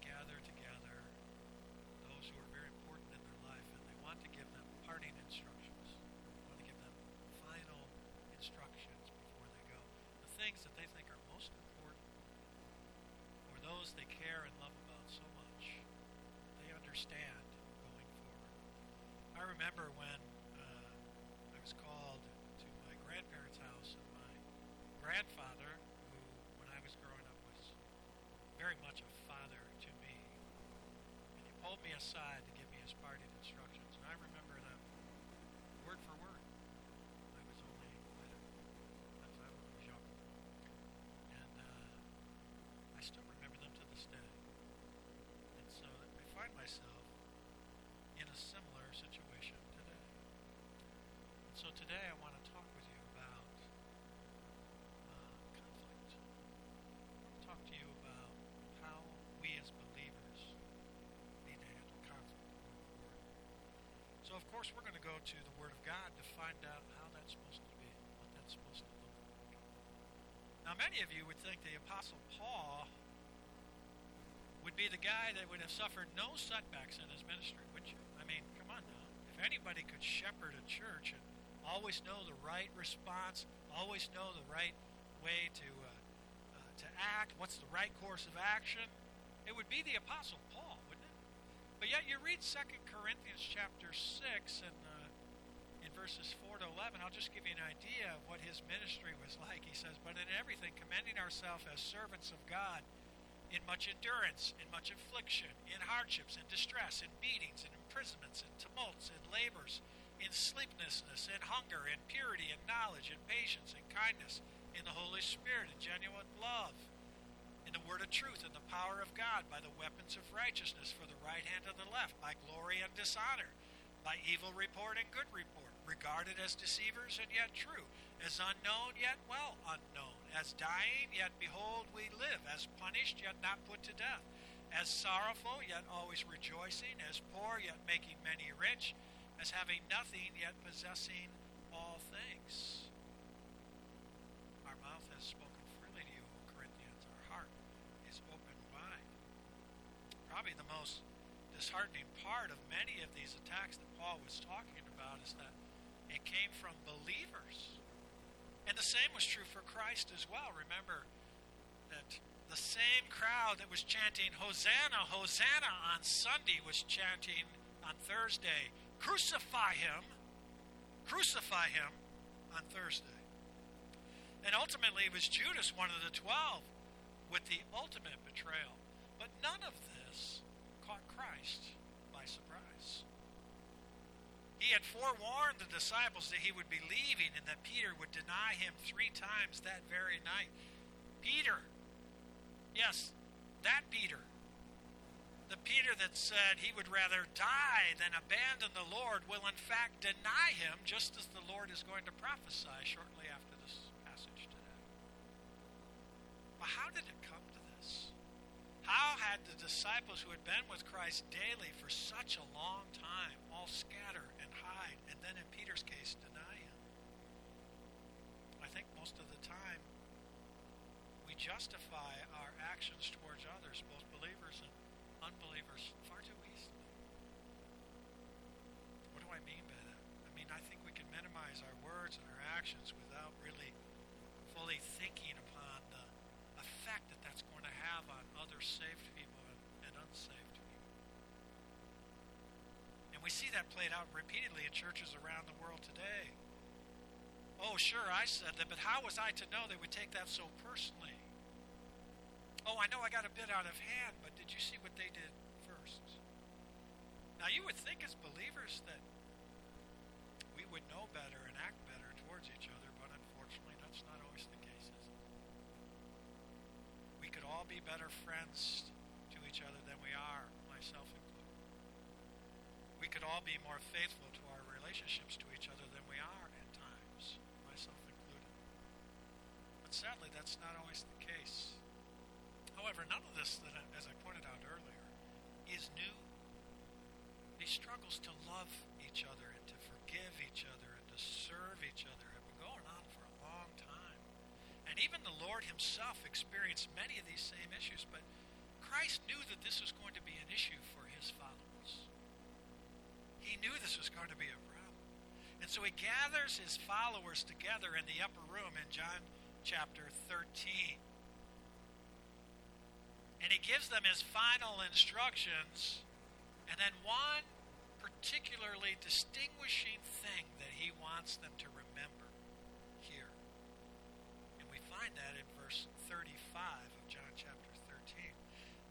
gather together those who are very important in their life, and they want to give them parting instructions. They want to give them final instructions before they go. The things that they think are most important, or those they care and love about so much, they understand going forward. I remember when I was called to my grandparents' house, and my grandfather, who when I was growing up was very much a father to me, and he pulled me aside to give me his parting instructions, and I remember them word for word. I was only young, and I still remember them to this day. And so I find myself in a similar situation today. And so today I want to talk with you about conflict. Talk to you about how we as believers need to handle conflict. So of course we're going to go to the Word of God to find out how that's supposed to be, what that's supposed to look like. Now many of you would think the Apostle Paul would be the guy that would have suffered no setbacks in his ministry, wouldn't you? I mean, come on now. If anybody could shepherd a church and always know the right response, always know the right way to act, what's the right course of action, it would be the Apostle Paul, wouldn't it? But yet you read 2 Corinthians chapter 6 and in verses 4 to 11, I'll just give you an idea of what his ministry was like. He says, "But in everything, commending ourselves as servants of God, in much endurance, in much affliction, in hardships, in distress, in beatings, in imprisonments, in tumults, in labors, in sleeplessness, in hunger, in purity, in knowledge, in patience, in kindness, in the Holy Spirit, in genuine love, in the word of truth, in the power of God, by the weapons of righteousness, for the right hand and the left, by glory and dishonor, by evil report and good report, regarded as deceivers and yet true, as unknown yet well unknown, as dying yet behold we live, as punished yet not put to death, as sorrowful yet always rejoicing, as poor yet making many rich, as having nothing yet possessing all things." Our mouth has spoken freely to you, O Corinthians. Our heart is open wide. Probably the most disheartening part of many of these attacks that Paul was talking about is that it came from believers. And the same was true for Christ as well. Remember that the same crowd that was chanting "Hosanna, Hosanna" on Sunday was chanting on Thursday, crucify him on Thursday. And ultimately it was Judas, one of the 12, with the ultimate betrayal. But none of this caught Christ by surprise. He had forewarned the disciples that he would be leaving and that Peter would deny him 3 times that very night. Peter, yes, that Peter, the Peter that said he would rather die than abandon the Lord, will in fact deny him, just as the Lord is going to prophesy shortly after this passage today. But how did it come to this? How had the disciples who had been with Christ daily for such a long time all scatter and hide, and then in Peter's case, deny him? I think most of the time we justify our actions towards others, both believers and unbelievers, far too easily. What do I mean by that? I mean, I think we can minimize our words and our actions without really fully thinking upon the effect that that's going to have on other saved people and unsaved people. And we see that played out repeatedly in churches around the world today. "Oh, sure, I said that, but how was I to know they would take that so personally? Oh, I know I got a bit out of hand, but did you see what they did first?" Now, you would think as believers that we would know better and act better towards each other, but unfortunately that's not always the case, is it? We could all be better friends to each other than we are, myself included. We could all be more faithful to our relationships to each other than we are at times, myself included. But sadly, that's not always the case. However, none of this, as I pointed out earlier, is new. These struggles to love each other and to forgive each other and to serve each other have been going on for a long time. And even the Lord himself experienced many of these same issues, but Christ knew that this was going to be an issue for his followers. He knew this was going to be a problem. And so he gathers his followers together in the upper room in John chapter 13. And he gives them his final instructions, and then one particularly distinguishing thing that he wants them to remember here. And we find that in verse 35 of John chapter 13.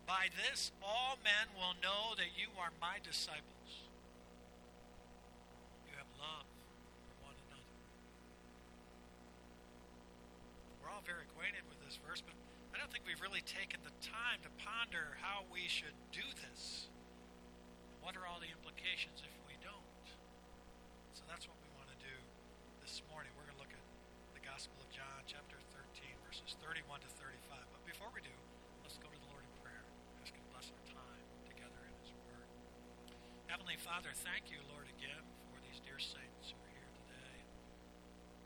By this all men will know that you are my disciples. You have love for one another. We're all very acquainted with this verse, but I don't think we've really taken the time to ponder how we should do this. What are all the implications if we don't? So that's what we want to do this morning. We're going to look at the Gospel of John, chapter 13, verses 31 to 35. But before we do, let's go to the Lord in prayer. Ask Him to bless our time together in His Word. Heavenly Father, thank you, Lord, again for these dear saints who are here today.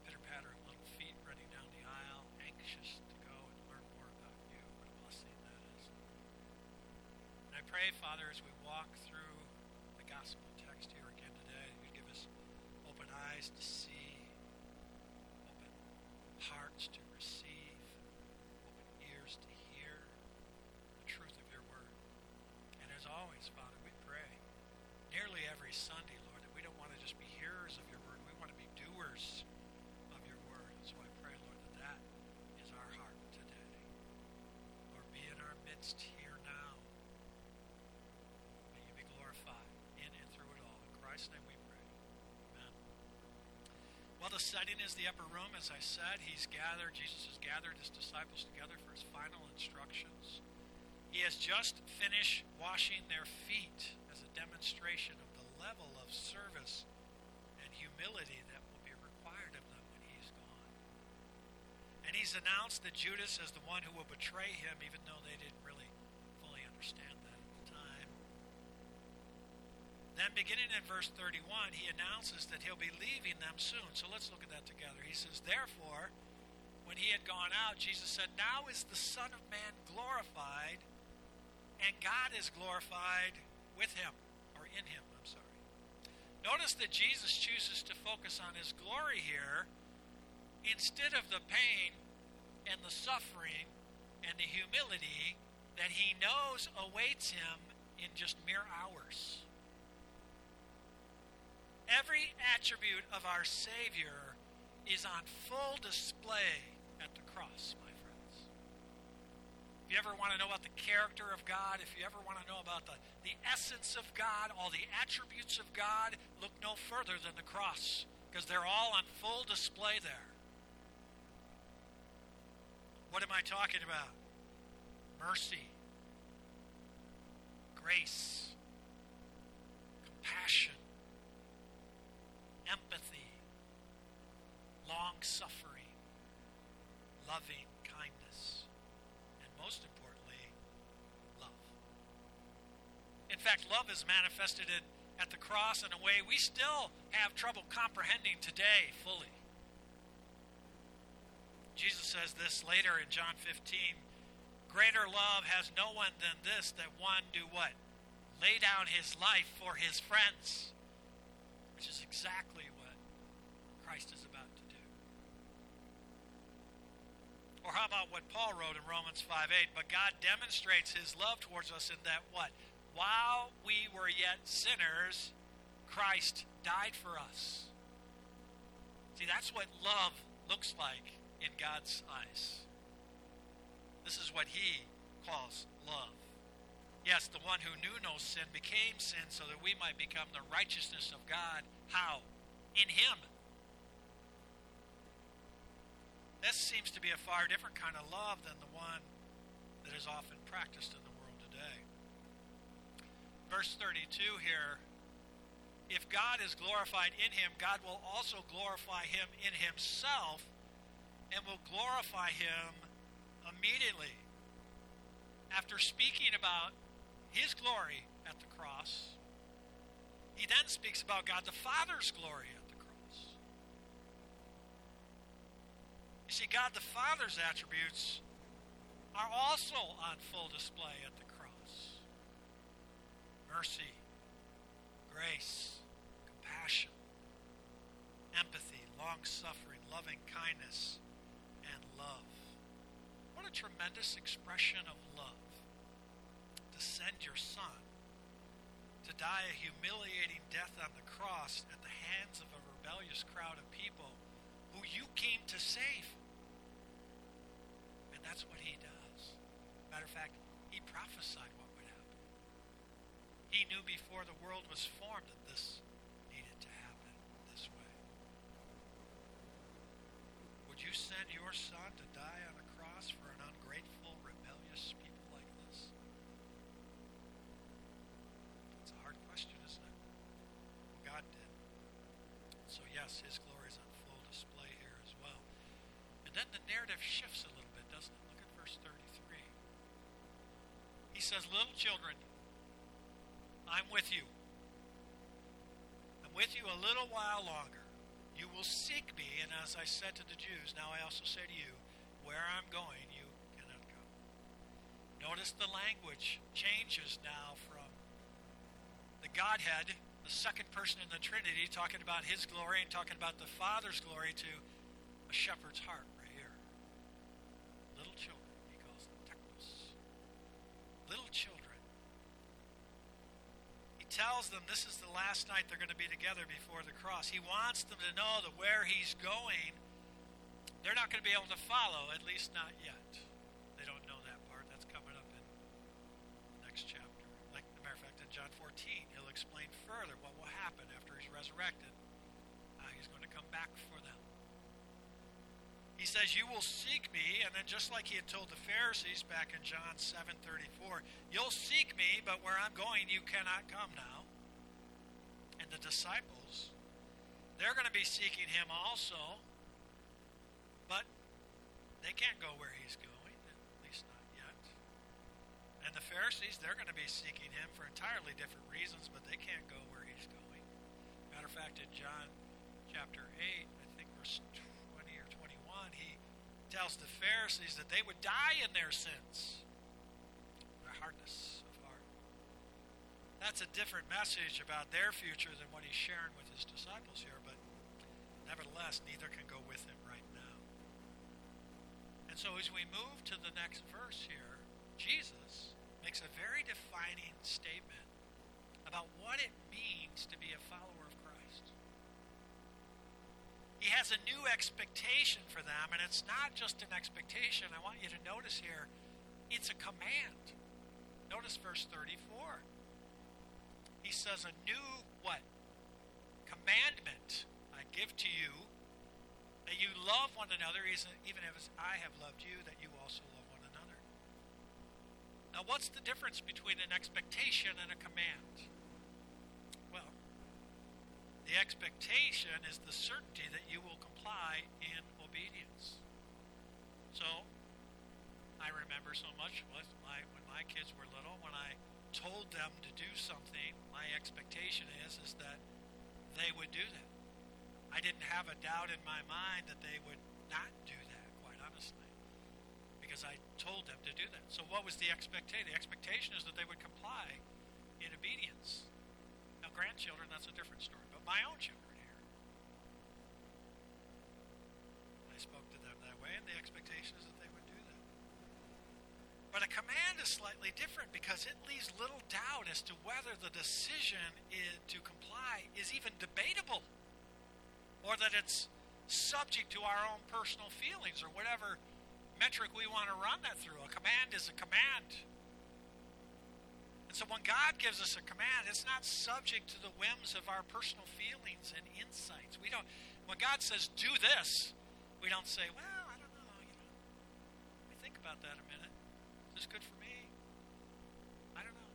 Pitter-patter of little feet running down the aisle, anxious to pray, Father, as we walk through the gospel text here again today, you'd give us open eyes to see, open hearts to receive, open ears to hear the truth of your word. And as always, Father, we pray nearly every Sunday, Lord, that we don't want to just be hearers of your word. We want to be doers of your word. And so I pray, Lord, that is our heart today. Lord, be in our midst here now. In and through it all. In Christ's name we pray. Amen. Well, the setting is the upper room. As I said, Jesus has gathered his disciples together for his final instructions. He has just finished washing their feet as a demonstration of the level of service and humility that will be required of them when he's gone. And he's announced that Judas is the one who will betray him, even though they didn't really fully understand that. Then beginning in verse 31, he announces that he'll be leaving them soon. So let's look at that together. He says, therefore, when he had gone out, Jesus said, now is the Son of Man glorified, and God is glorified with him, or in him, I'm sorry. Notice that Jesus chooses to focus on his glory here instead of the pain and the suffering and the humility that he knows awaits him in just mere hours. Every attribute of our Savior is on full display at the cross, my friends. If you ever want to know about the character of God, if you ever want to know about the essence of God, all the attributes of God, look no further than the cross, because they're all on full display there. What am I talking about? Mercy, grace, compassion, empathy, long-suffering, loving kindness, and most importantly, love. In fact, love is manifested at the cross in a way we still have trouble comprehending today fully. Jesus says this later in John 15, greater love has no one than this, that one do what? Lay down his life for his friends. Which is exactly what Christ is about to do. Or how about what Paul wrote in Romans 5:8? But God demonstrates his love towards us in that what? While we were yet sinners, Christ died for us. See, that's what love looks like in God's eyes. This is what he calls love. Yes, the one who knew no sin became sin so that we might become the righteousness of God. How? In him. This seems to be a far different kind of love than the one that is often practiced in the world today. Verse 32 here, if God is glorified in him, God will also glorify him in himself and will glorify him immediately. After speaking about his glory at the cross, he then speaks about God the Father's glory at the cross. You see, God the Father's attributes are also on full display at the cross. mercy, grace, compassion, empathy, long-suffering, loving kindness, and love. What a tremendous expression of love to send your Son to die a humiliating death on the cross at the hands of a rebellious crowd of people who you came to save. And that's what he does. Matter of fact, he prophesied what would happen. He knew before the world was formed that this needed to happen this way. Would you send your Son to die on a cross for an ungrateful, rebellious people like this? It's a hard question, isn't it? Well, God did. So yes, his glory is on full display here as well. And then the narrative shifts a little bit, doesn't it? Look at verse 33. He says, little children, I'm with you. I'm with you a little while longer. You will seek me, and as I said to the Jews, now I also say to you, where I'm going, you cannot go. Notice the language changes now from the Godhead, the second person in the Trinity, talking about his glory and talking about the Father's glory, to a shepherd's heart right here. Little children. Little children. He tells them this is the last night they're going to be together before the cross. He wants them to know that where he's going, they're not going to be able to follow, at least not yet. They don't know that part. That's coming up in the next chapter. Like, as a matter of fact, in John 14, he'll explain further what will happen after he's resurrected. He's going to come back for them. He says, you will seek me, and then just like he had told the Pharisees back in John 7:34, you'll seek me, but where I'm going, you cannot come now. And the disciples, they're going to be seeking him also, but they can't go where he's going, at least not yet. And the Pharisees, they're going to be seeking him for entirely different reasons, but they can't go where he's going. Matter of fact, in John chapter 8, I think verse 20 or 21, he tells the Pharisees that they would die in their sins, their hardness of heart. That's a different message about their future than what he's sharing with his disciples here, but nevertheless, neither can go with him right now. And so as we move to the next verse here, Jesus makes a very defining statement about what it means to be a follower of Christ. He has a new expectation for them, and it's not just an expectation. I want you to notice here, it's a command. Notice verse 34. He says, a new what? Commandment I give to you, that you love one another, even as I have loved you, that you also love one another. Now, what's the difference between an expectation and a command? Well, the expectation is the certainty that you will comply in obedience. So, I remember so much when my kids were little, when I told them to do something, my expectation is that they would do that. I didn't have a doubt in my mind that they would not do that, quite honestly, because I told them to do that. So what was the expectation? The expectation is that they would comply in obedience. Now, grandchildren, that's a different story. But my own children here, I spoke to them that way, and the expectation is that they would do that. But a command is slightly different because it leaves little doubt as to whether the decision to comply is even debatable, or that it's subject to our own personal feelings or whatever metric we want to run that through. A command is a command. So when God gives us a command, it's not subject to the whims of our personal feelings and insights. We don't. When God says, do this, we don't say, well, I don't know, let me think about that a minute. Is this good for me? I don't know.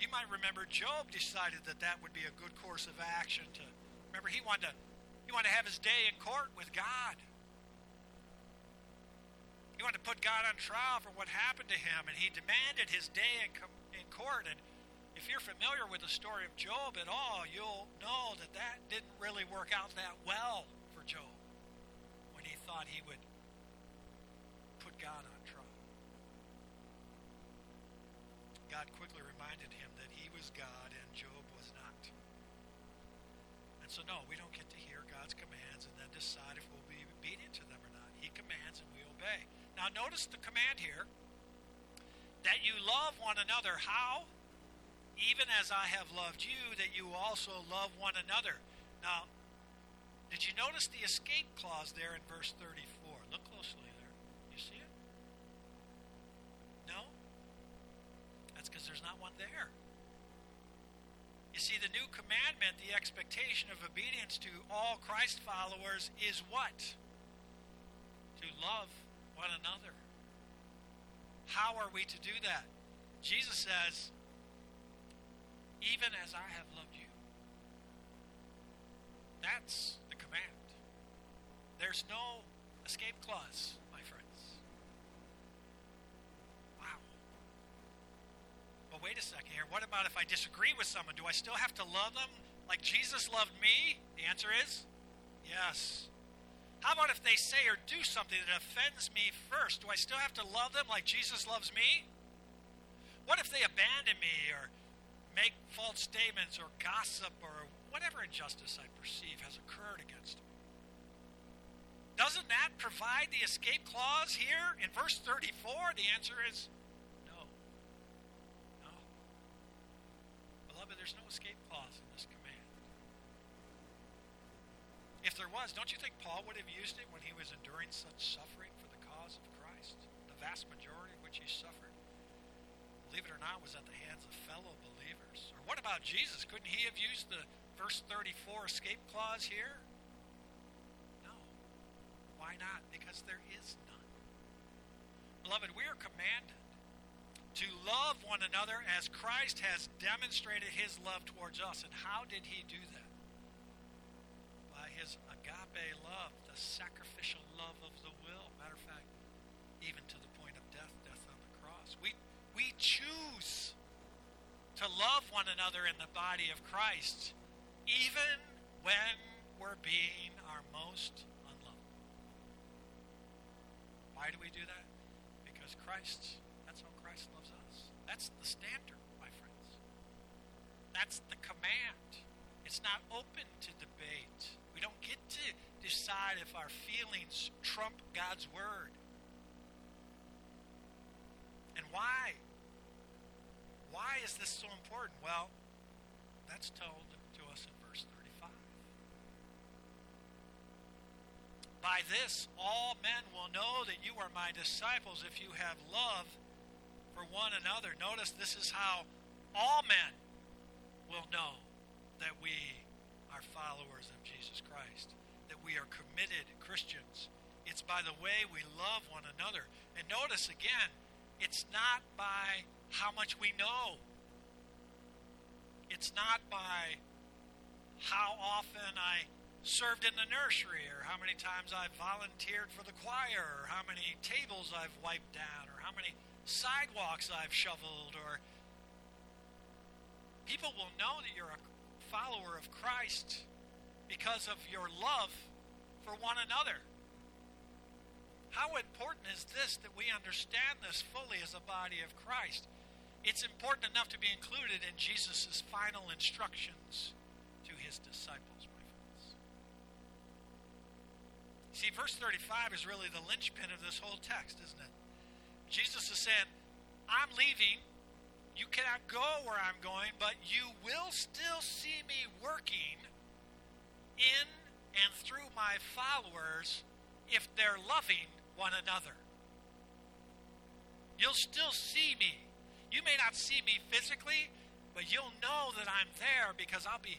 You might remember Job decided that would be a good course of action to, remember, he wanted to have his day in court with God. He wanted to put God on trial for what happened to him, and he demanded his day in court. And if you're familiar with the story of Job at all, you'll know that didn't really work out that well for Job when he thought he would put God on trial. God God quickly reminded him that he was God and Job was not. And so no, we don't get to hear God's commands and then decide if we'll be obedient to them or not. He commands and we obey. Now notice the command here, that you love one another. How? Even as I have loved you, that you also love one another. Now, did you notice the escape clause there in verse 34? Look closely there. You see it? No? That's because there's not one there. You see, the new commandment, the expectation of obedience to all Christ followers is what? To love one another. How are we to do that? Jesus says, even as I have loved you. That's the command. There's no escape clause, my friends. Wow. But wait a second here. What about if I disagree with someone? Do I still have to love them like Jesus loved me? The answer is yes. How about if they say or do something that offends me first? Do I still have to love them like Jesus loves me? What if they abandon me or make false statements or gossip or whatever injustice I perceive has occurred against them? Doesn't that provide the escape clause here in verse 34? The answer is no. No. Beloved, there's no escape clause in this command. If there was, don't you think Paul would have used it when he was enduring such suffering for the cause of Christ? The vast majority of which he suffered, believe it or not, was at the hands of fellow believers. Or what about Jesus? Couldn't he have used the verse 34 escape clause here? No. Why not? Because there is none. Beloved, we are commanded to love one another as Christ has demonstrated his love towards us. And how did he do that? By his agape love, the sacrificial love of the will. Matter of fact, even to the point of death, death on the cross. We choose to love one another in the body of Christ, even when we're being our most unlovable. Why do we do that? Because Christ, that's how Christ loves us. That's the standard, my friends. That's the command. It's not open to debate. We don't get to decide if our feelings trump God's word. And why? Why is this so important? Well, that's told to us in verse 35. By this, all men will know that you are my disciples if you have love for one another. Notice this is how all men will know that we are followers of Jesus Christ, that we are committed Christians. It's by the way we love one another. And notice again, it's not by how much we know. It's not by how often I served in the nursery or how many times I've volunteered for the choir or how many tables I've wiped down or how many sidewalks I've shoveled. Or people will know that you're a follower of Christ because of your love for one another. How important is this that we understand this fully as a body of Christ? It's important enough to be included in Jesus' final instructions to his disciples, my friends. See, verse 35 is really the linchpin of this whole text, isn't it? Jesus is saying, I'm leaving. You cannot go where I'm going, but you will still see me working in and through my followers if they're loving one another. You'll still see me. You may not see me physically, but you'll know that I'm there because I'll be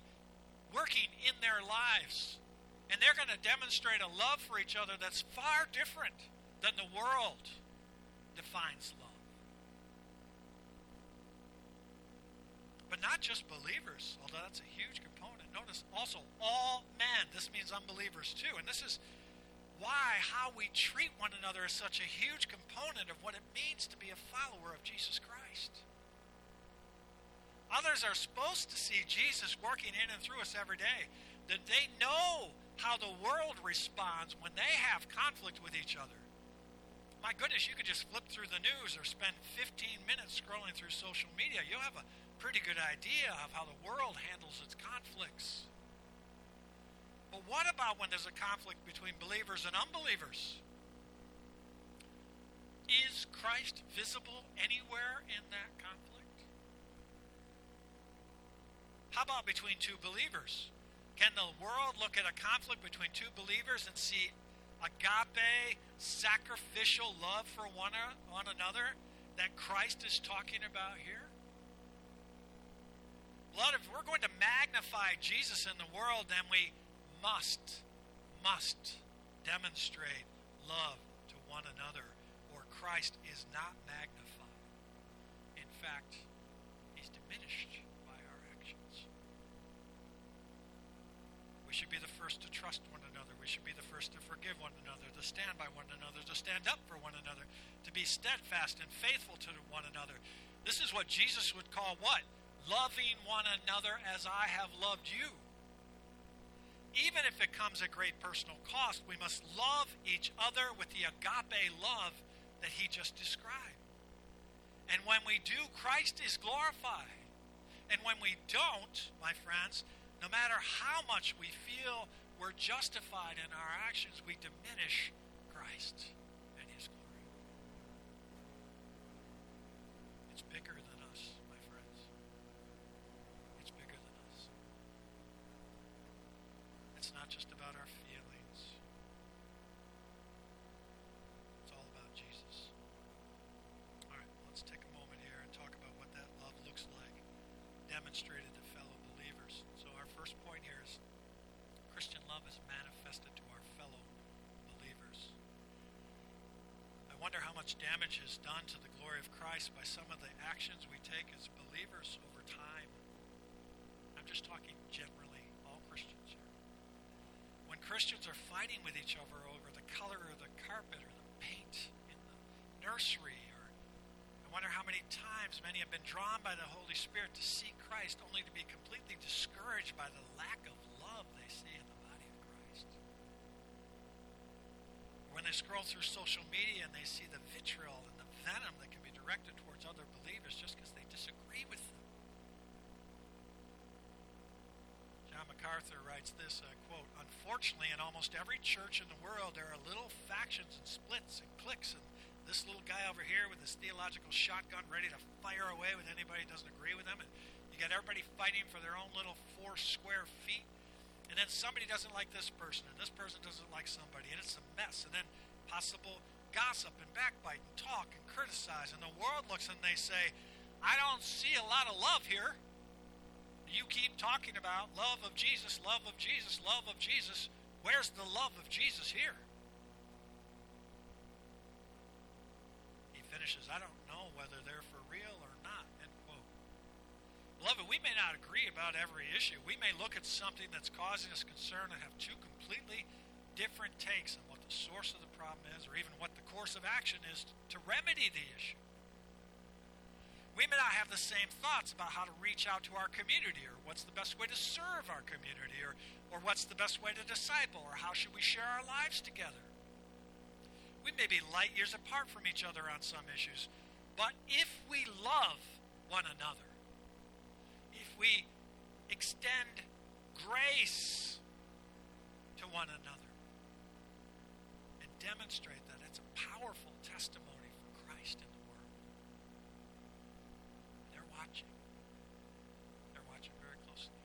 working in their lives. And they're going to demonstrate a love for each other that's far different than the world defines love. But not just believers, although that's a huge component. Notice also all men. This means unbelievers too. And this is why how we treat one another is such a huge component of what it means to be a follower of Jesus Christ. Others are supposed to see Jesus working in and through us every day, that they know how the world responds when they have conflict with each other. my goodness, you could just flip through the news or spend 15 minutes scrolling through social media. You'll have a pretty good idea of how the world handles its conflicts. But what about when there's a conflict between believers and unbelievers? Is Christ visible anywhere in that conflict? How about between two believers? Can the world look at a conflict between two believers and see agape, sacrificial love for one another that Christ is talking about here? Beloved, if we're going to magnify Jesus in the world, then we must demonstrate love to one another, or Christ is not magnified. In fact, he's diminished by our actions. We should be the first to trust one another. We should be the first to forgive one another, to stand by one another, to stand up for one another, to be steadfast and faithful to one another. This is what Jesus would call what? Loving one another as I have loved you. Even if it comes at great personal cost, we must love each other with the agape love that he just described. And when we do, Christ is glorified. And when we don't, my friends, no matter how much we feel we're justified in our actions, we diminish Christ and his glory. It's bigger than us, my friends. It's bigger than us. It's not just about our feelings. It's all about Jesus. All right, let's take a moment here and talk about what that love looks like, demonstrated to fellow believers. So our first point here is Christian love is manifested to our fellow believers. I wonder how much damage is done to the glory of Christ by some of the actions we take as believers over time. I'm just talking generally, all Christians here. When Christians are fighting with each other over the color of the carpet or the paint in the nursery, or I wonder how many times many have been drawn by the Holy Spirit to see Christ only to be completely discouraged by the lack of love they see in the body of Christ. When they scroll through social media and they see the vitriol and the venom that can be directed towards other believers just because they disagree with them. John MacArthur writes this, quote, "Unfortunately, in almost every church in the world, there are little factions and splits and cliques, and this little guy over here with his theological shotgun ready to fire away with anybody who doesn't agree with him, and you got everybody fighting for their own little 4 square feet. And then somebody doesn't like this person, and this person doesn't like somebody, and it's a mess. And then possible gossip and backbite and talk and criticize. And the world looks and they say, I don't see a lot of love here. You keep talking about love of Jesus, love of Jesus, love of Jesus. Where's the love of Jesus here? He finishes, I don't know whether they're for real or not. Beloved, we may not agree about every issue. We may look at something that's causing us concern and have two completely different takes on what the source of the problem is, or even what the course of action is to remedy the issue. We may not have the same thoughts about how to reach out to our community, or what's the best way to serve our community, or what's the best way to disciple, or how should we share our lives together. We may be light years apart from each other on some issues, but if we love one another, if we extend grace to one another and demonstrate that, it's a powerful testimony for Christ in the world. They're watching. They're watching very closely.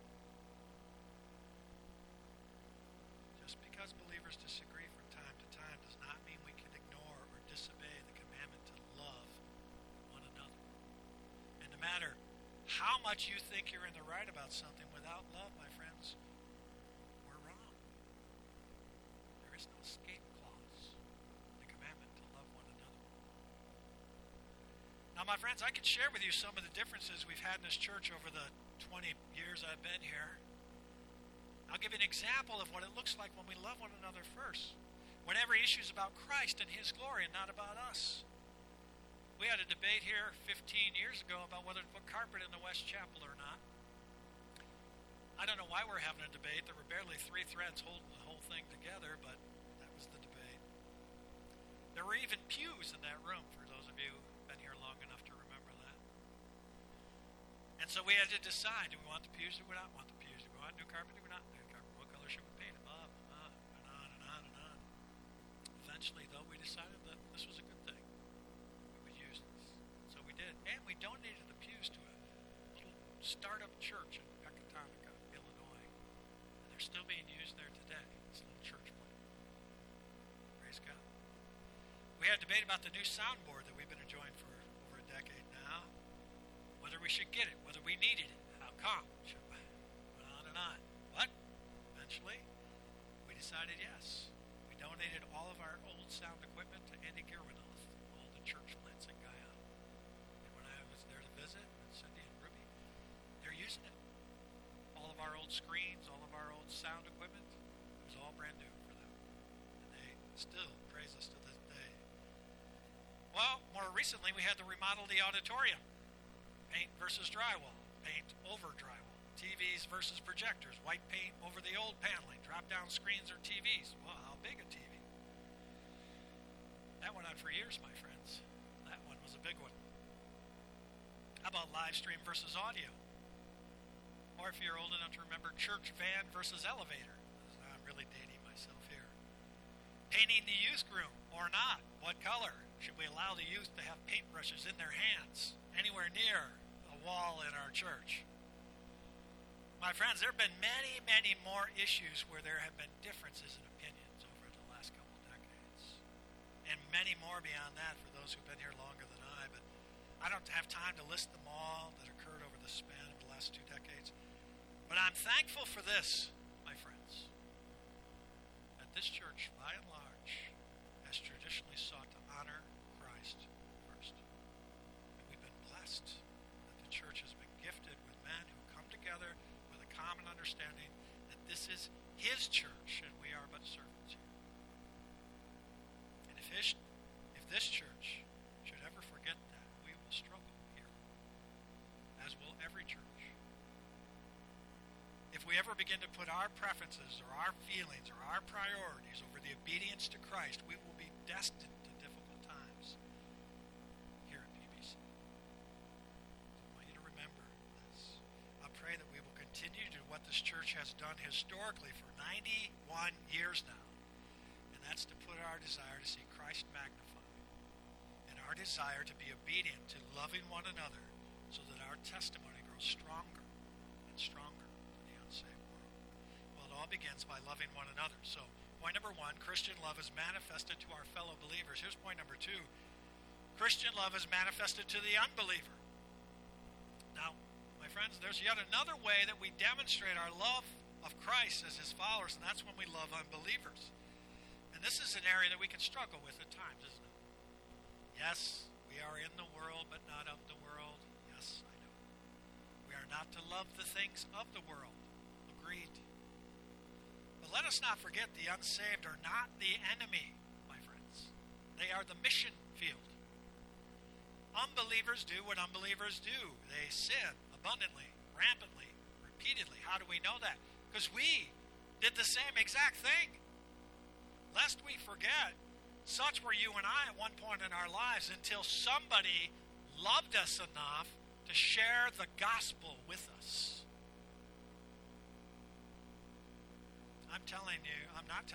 Just because believers disagree from time to time does not mean we can ignore or disobey the commandment to love one another. And no matter how much you think you're in the right about something, without love, my friends, we're wrong. There is no escape clause in the commandment to love one another. Now, my friends, I can share with you some of the differences we've had in this church over the 20 years I've been here. I'll give you an example of what it looks like when we love one another first, when every issue is about Christ and his glory and not about us. We had a debate here 15 years ago about whether to put carpet in the West Chapel or not. I don't know why we're having a debate. There were barely 3 threads holding the whole thing together, but that was the debate. There were even pews in that room, for those of you who've been here long enough to remember that. And so we had to decide, do we want the pews, do we not want the pews? Do we want new carpet, do we not new carpet? What color should we paint them up? And on and on and on. Eventually, though, we decided that this was a good thing. We would use this. So we did. And we donated the pews to a little startup church in Pecatonica, Illinois. And they're still being used there today. It's a little church plant. Praise God. We had a debate about the new soundboard that we've been enjoying for over a decade now. Whether we should get it, whether we needed it, how come, should we? On and on. But eventually, we decided yes. We donated all of our old sound equipment to Andy Girwinoth, all the church plants in Guyana. And when I was there to visit, with Cindy and Ruby, they're using it. All of our old screens, all of our old sound equipment, it was all brand new for them. And they still praise us to this day. Well, more recently, we had to remodel the auditorium. Paint versus drywall. Paint over drywall. TVs versus projectors. White paint over the old paneling. Drop-down screens or TVs. Well, how big a TV? That went on for years, my friends. That one was a big one. How about live stream versus audio? Or if you're old enough to remember, church van versus elevator. I'm really dating myself here. Painting the youth room or not. What color? Should we allow the youth to have paintbrushes in their hands anywhere near a wall in our church? My friends, there have been many, many more issues where there have been differences in opinions over the last couple of decades. And many more beyond that for those who've been here longer than I. But I don't have time to list them all that occurred over the span of the last 2 decades. But I'm thankful for this, my friends, that this church, by and large, has traditionally sought to honor Christ first. And we've been blessed that the church has been gifted with men who come together with a common understanding that this is His church and we are but servants here. And if this church should ever forget that, we will struggle here, as will every church. If we ever begin to put our preferences or our feelings or our priorities over the obedience to Christ, we will be destined to difficult times here at PBC. So I want you to remember this. I pray that we will continue to do what this church has done historically for 91 years now, and that's to put our desire to see Christ magnified and our desire to be obedient to loving one another so that our testimony grows stronger and stronger. All begins by loving one another. So, point number 1, Christian love is manifested to our fellow believers. Here's point number 2. Christian love is manifested to the unbeliever. Now, my friends, there's yet another way that we demonstrate our love of Christ as His followers, and that's when we love unbelievers. And this is an area that we can struggle with at times, isn't it? Yes, we are in the world, but not of the world. Yes, I know. We are not to love the things of the world. Agreed. But let us not forget the unsaved are not the enemy, my friends. They are the mission field. Unbelievers do what unbelievers do. They sin abundantly, rampantly, repeatedly. How do we know that? Because we did the same exact thing. Lest we forget, such were you and I at one point in our lives until somebody loved us enough to share the gospel with us. I'm not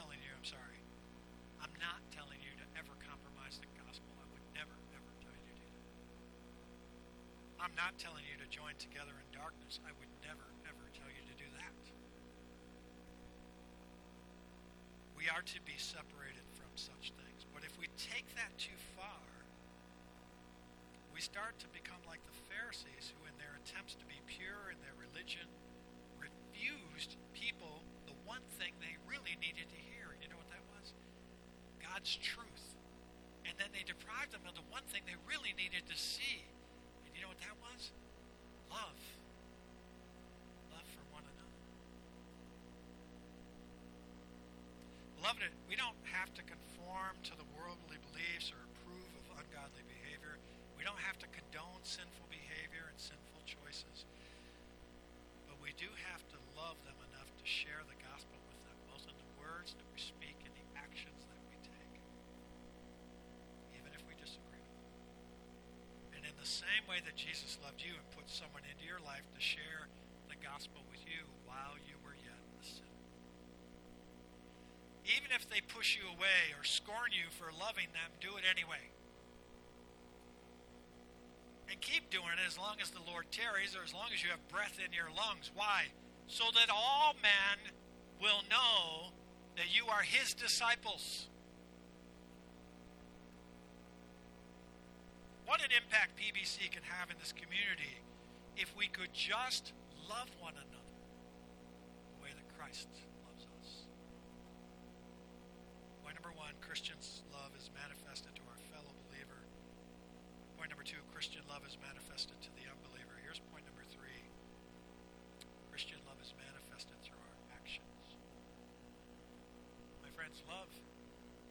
telling you to ever compromise the gospel. I would never, ever tell you to do that. I'm not telling you to join together in darkness. I would never, ever tell you to do that. We are to be separated from such things. But if we take that too far, we start to become like the Pharisees who, in their attempts to be pure in their religion, refused people the one thing they really needed to hear. You know what that was? God's truth. And then they deprived them of the one thing they really needed to see. And you know what that was? Love. Love for one another. Beloved, we don't have to conform to the worldly beliefs or approve of ungodly behavior. We don't have to condone sinful behavior and sinful choices. But we do have to love them enough to share the gospel with them, both in the words that we speak and the actions that we take. the same way that Jesus loved you and put someone into your life to share the gospel with you while you were yet a sinner. Even if they push you away or scorn you for loving them, do it anyway. And keep doing it as long as the Lord tarries or as long as you have breath in your lungs. Why? So that all men will know that you are his disciples. What an impact PBC can have in this community if we could just love one another the way that Christ loves us. Point number one, Christians' love is manifested to our fellow believer. Point number two, Christian love is manifested to the unbeliever. Here's point number three. Christian love is manifested through our actions. My friends, love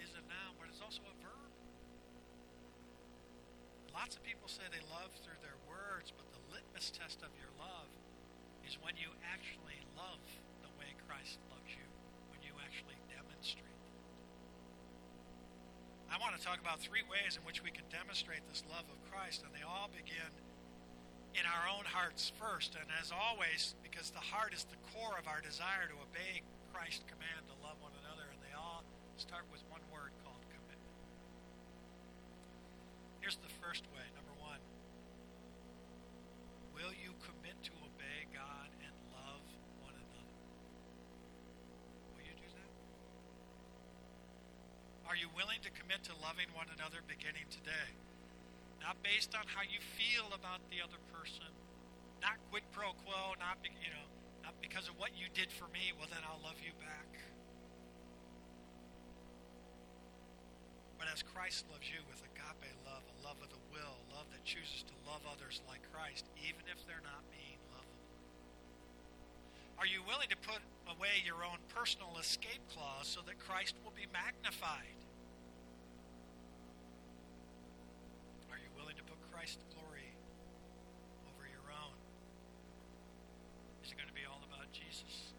is a noun, but it's also a verb. Lots of people say they love through their words, but the litmus test of your love is when you actually love the way Christ loves you, when you actually demonstrate it. I want to talk about three ways in which we can demonstrate this love of Christ, and they all begin in our own hearts first. And as always, because the heart is the core of our desire to obey Christ's command to love one another, and they all start with one word called commitment. Here's the first way. Number one, will you commit to obey God and love one another? Will you do that? Are you willing to commit to loving one another beginning today? Not based on how you feel about the other person, not quid pro quo, not because of what you did for me, well then I'll love you back. But as Christ loves you with agape love, a love of the will, love that chooses to love others like Christ, even if they're not being lovable. Are you willing to put away your own personal escape clause so that Christ will be magnified? Are you willing to put Christ's glory over your own? Is it going to be all about Jesus?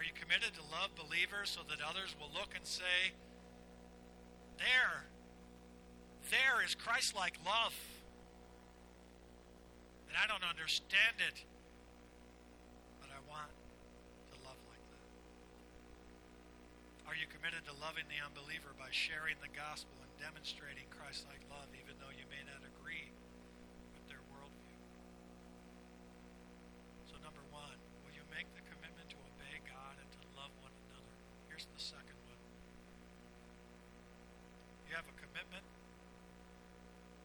Are you committed to love believers so that others will look and say, there is Christ-like love, and I don't understand it, but I want to love like that? Are you committed to loving the unbeliever by sharing the gospel and demonstrating Christ-like love, even though you may not agree with their worldview? So number one, will you make the commitment to obey God and to love one another? Here's the second one. You have a commitment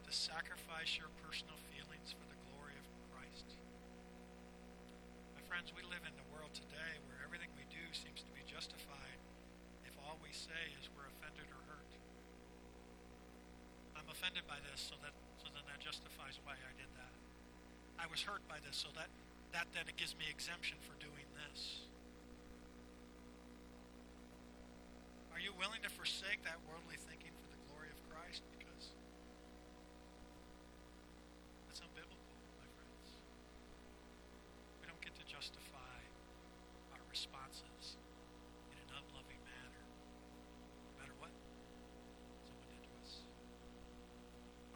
to sacrifice your personal feelings for the glory of Christ. My friends, we live in the world today where everything we do seems to be justified if all we say is we're offended or hurt. I'm offended by this, so that justifies why I did that. I was hurt by this, so that it gives me exemption for doing this. Are you willing to forsake that worldly thinking for the glory of Christ? Because that's unbiblical, my friends. We don't get to justify our responses in an unloving manner, no matter what someone did to us.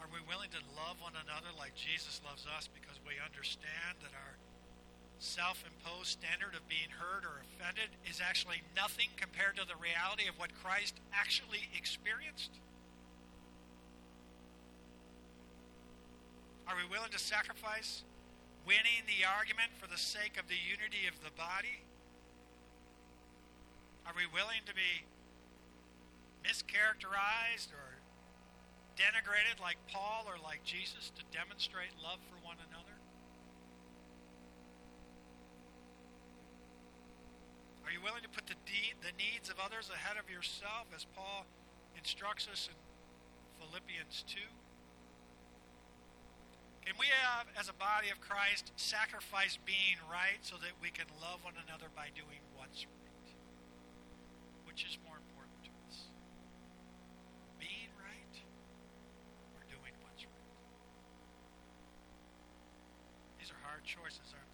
Are we willing to love one another like Jesus loves us because we understand that our self-imposed standard of being hurt or offended is actually nothing compared to the reality of what Christ actually experienced? Are we willing to sacrifice winning the argument for the sake of the unity of the body? Are we willing to be mischaracterized or denigrated like Paul or like Jesus to demonstrate love for one another? Are you willing to put the needs of others ahead of yourself, as Paul instructs us in Philippians 2? Can we have, as a body of Christ, sacrifice being right so that we can love one another by doing what's right? Which is more important to us? Being right or doing what's right? These are hard choices, aren't they?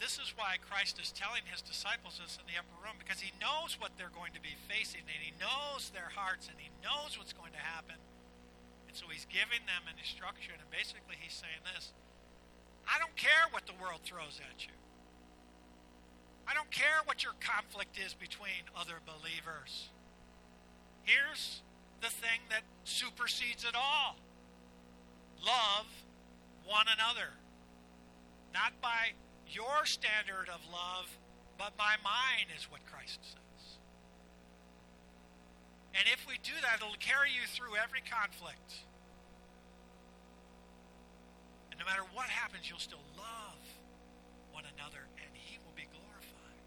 This is that's why Christ is telling his disciples this in the upper room, because he knows what they're going to be facing, and he knows their hearts, and he knows what's going to happen. And so he's giving them an instruction, and basically he's saying this: I don't care what the world throws at you. I don't care what your conflict is between other believers. Here's the thing that supersedes it all. Love one another. Not by your standard of love, but by mine, is what Christ says. And if we do that, it'll carry you through every conflict. And no matter what happens, you'll still love one another, and he will be glorified.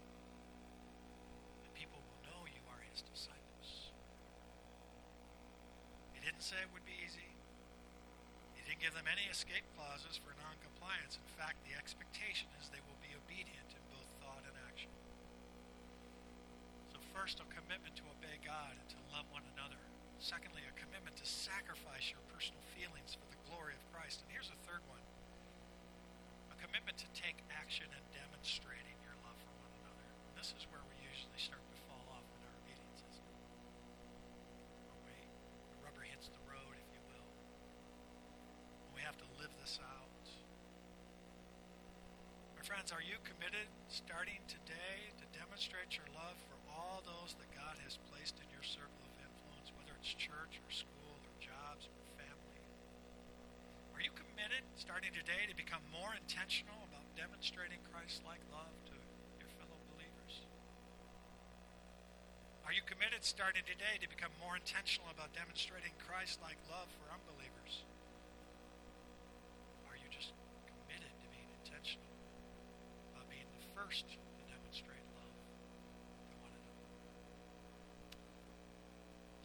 And people will know you are his disciples. He didn't say it would be easy. He didn't give them any escape clauses for noncompliance. In fact, the expectation is they will be obedient in both thought and action. So first, a commitment to obey God and to love one another. Secondly, a commitment to sacrifice your personal feelings for the glory of Christ. And here's a third one: a commitment to take action in demonstrating your love for one another. And this is where we usually start to fall off in our obedience. The rubber hits the road, if you will. We have to live this out. My friends, are you committed, starting today, to demonstrate your love for all those that God has placed in your circle of influence, whether it's church or school or jobs or family? Are you committed, starting today, to become more intentional about demonstrating Christ-like love to your fellow believers? Are you committed, starting today, to become more intentional about demonstrating Christ-like love for unbelievers? Are you just committed to being intentional about being the first to demonstrate love to one another?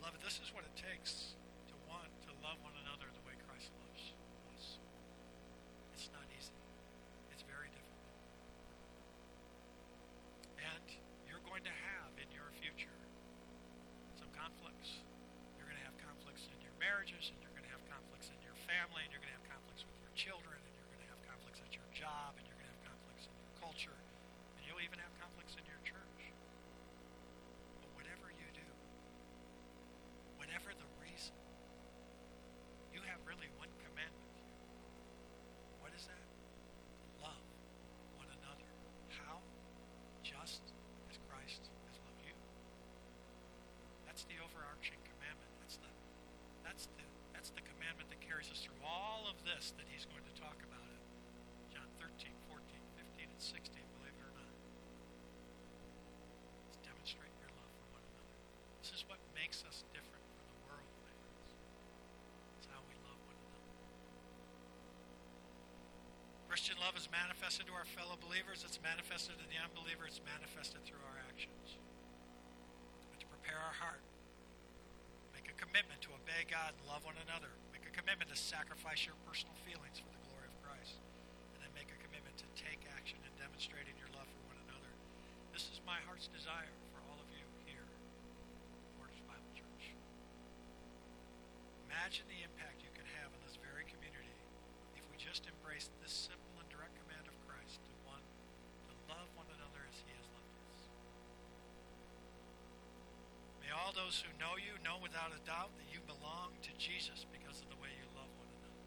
Beloved, this is what it takes to want to love one another the way Christ loves us. It's not easy. It's very difficult. And you're going to have in your future some conflicts. You're going to have conflicts in your marriages, and you're going to have conflicts in your family, and you're going to have conflicts with your children, and you're going to have conflicts at your job, and you're going to have conflicts in your culture, and you'll even have conflicts in your church. But whatever you do, whatever the reason, you have really one commandment here. What is that? Love one another. How? Just as Christ has loved you. That's the overarching commandment. That's the commandment that carries us through all of this that he's going to talk about in John 13, 14, 15, and 16, believe it or not. It's demonstrate your love for one another. This is what makes us different from the world, my friends. It's how we love one another. Christian love is manifested to our fellow believers. It's manifested to the unbeliever. It's manifested through our actions. We have to prepare our heart. Make a commitment to obey God and love one another. Make a commitment to sacrifice your personal feelings for the glory of Christ. And then make a commitment to take action in demonstrating your love for one another. This is my heart's desire for all of you here at Portage Bible Church. Imagine the impact you can have in this very community if we just embrace this simple and direct command of Christ to love one another as he has loved us. May all those who know you know without a doubt that you belong to Jesus because of the way you love one another.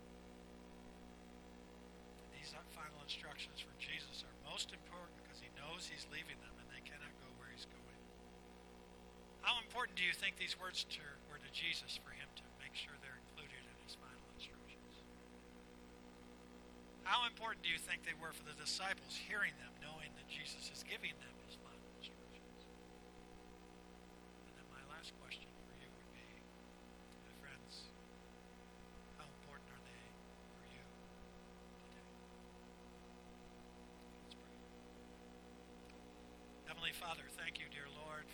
And these final instructions from Jesus are most important because he knows he's leaving them and they cannot go where he's going. How important do you think these words were to Jesus for him to make sure they're included in his final instructions? How important do you think they were for the disciples hearing them, knowing that Jesus is giving them his final instructions? Last question for you would be, my friends, how important are they for you today? Let's pray. Heavenly Father, thank you, dear Lord,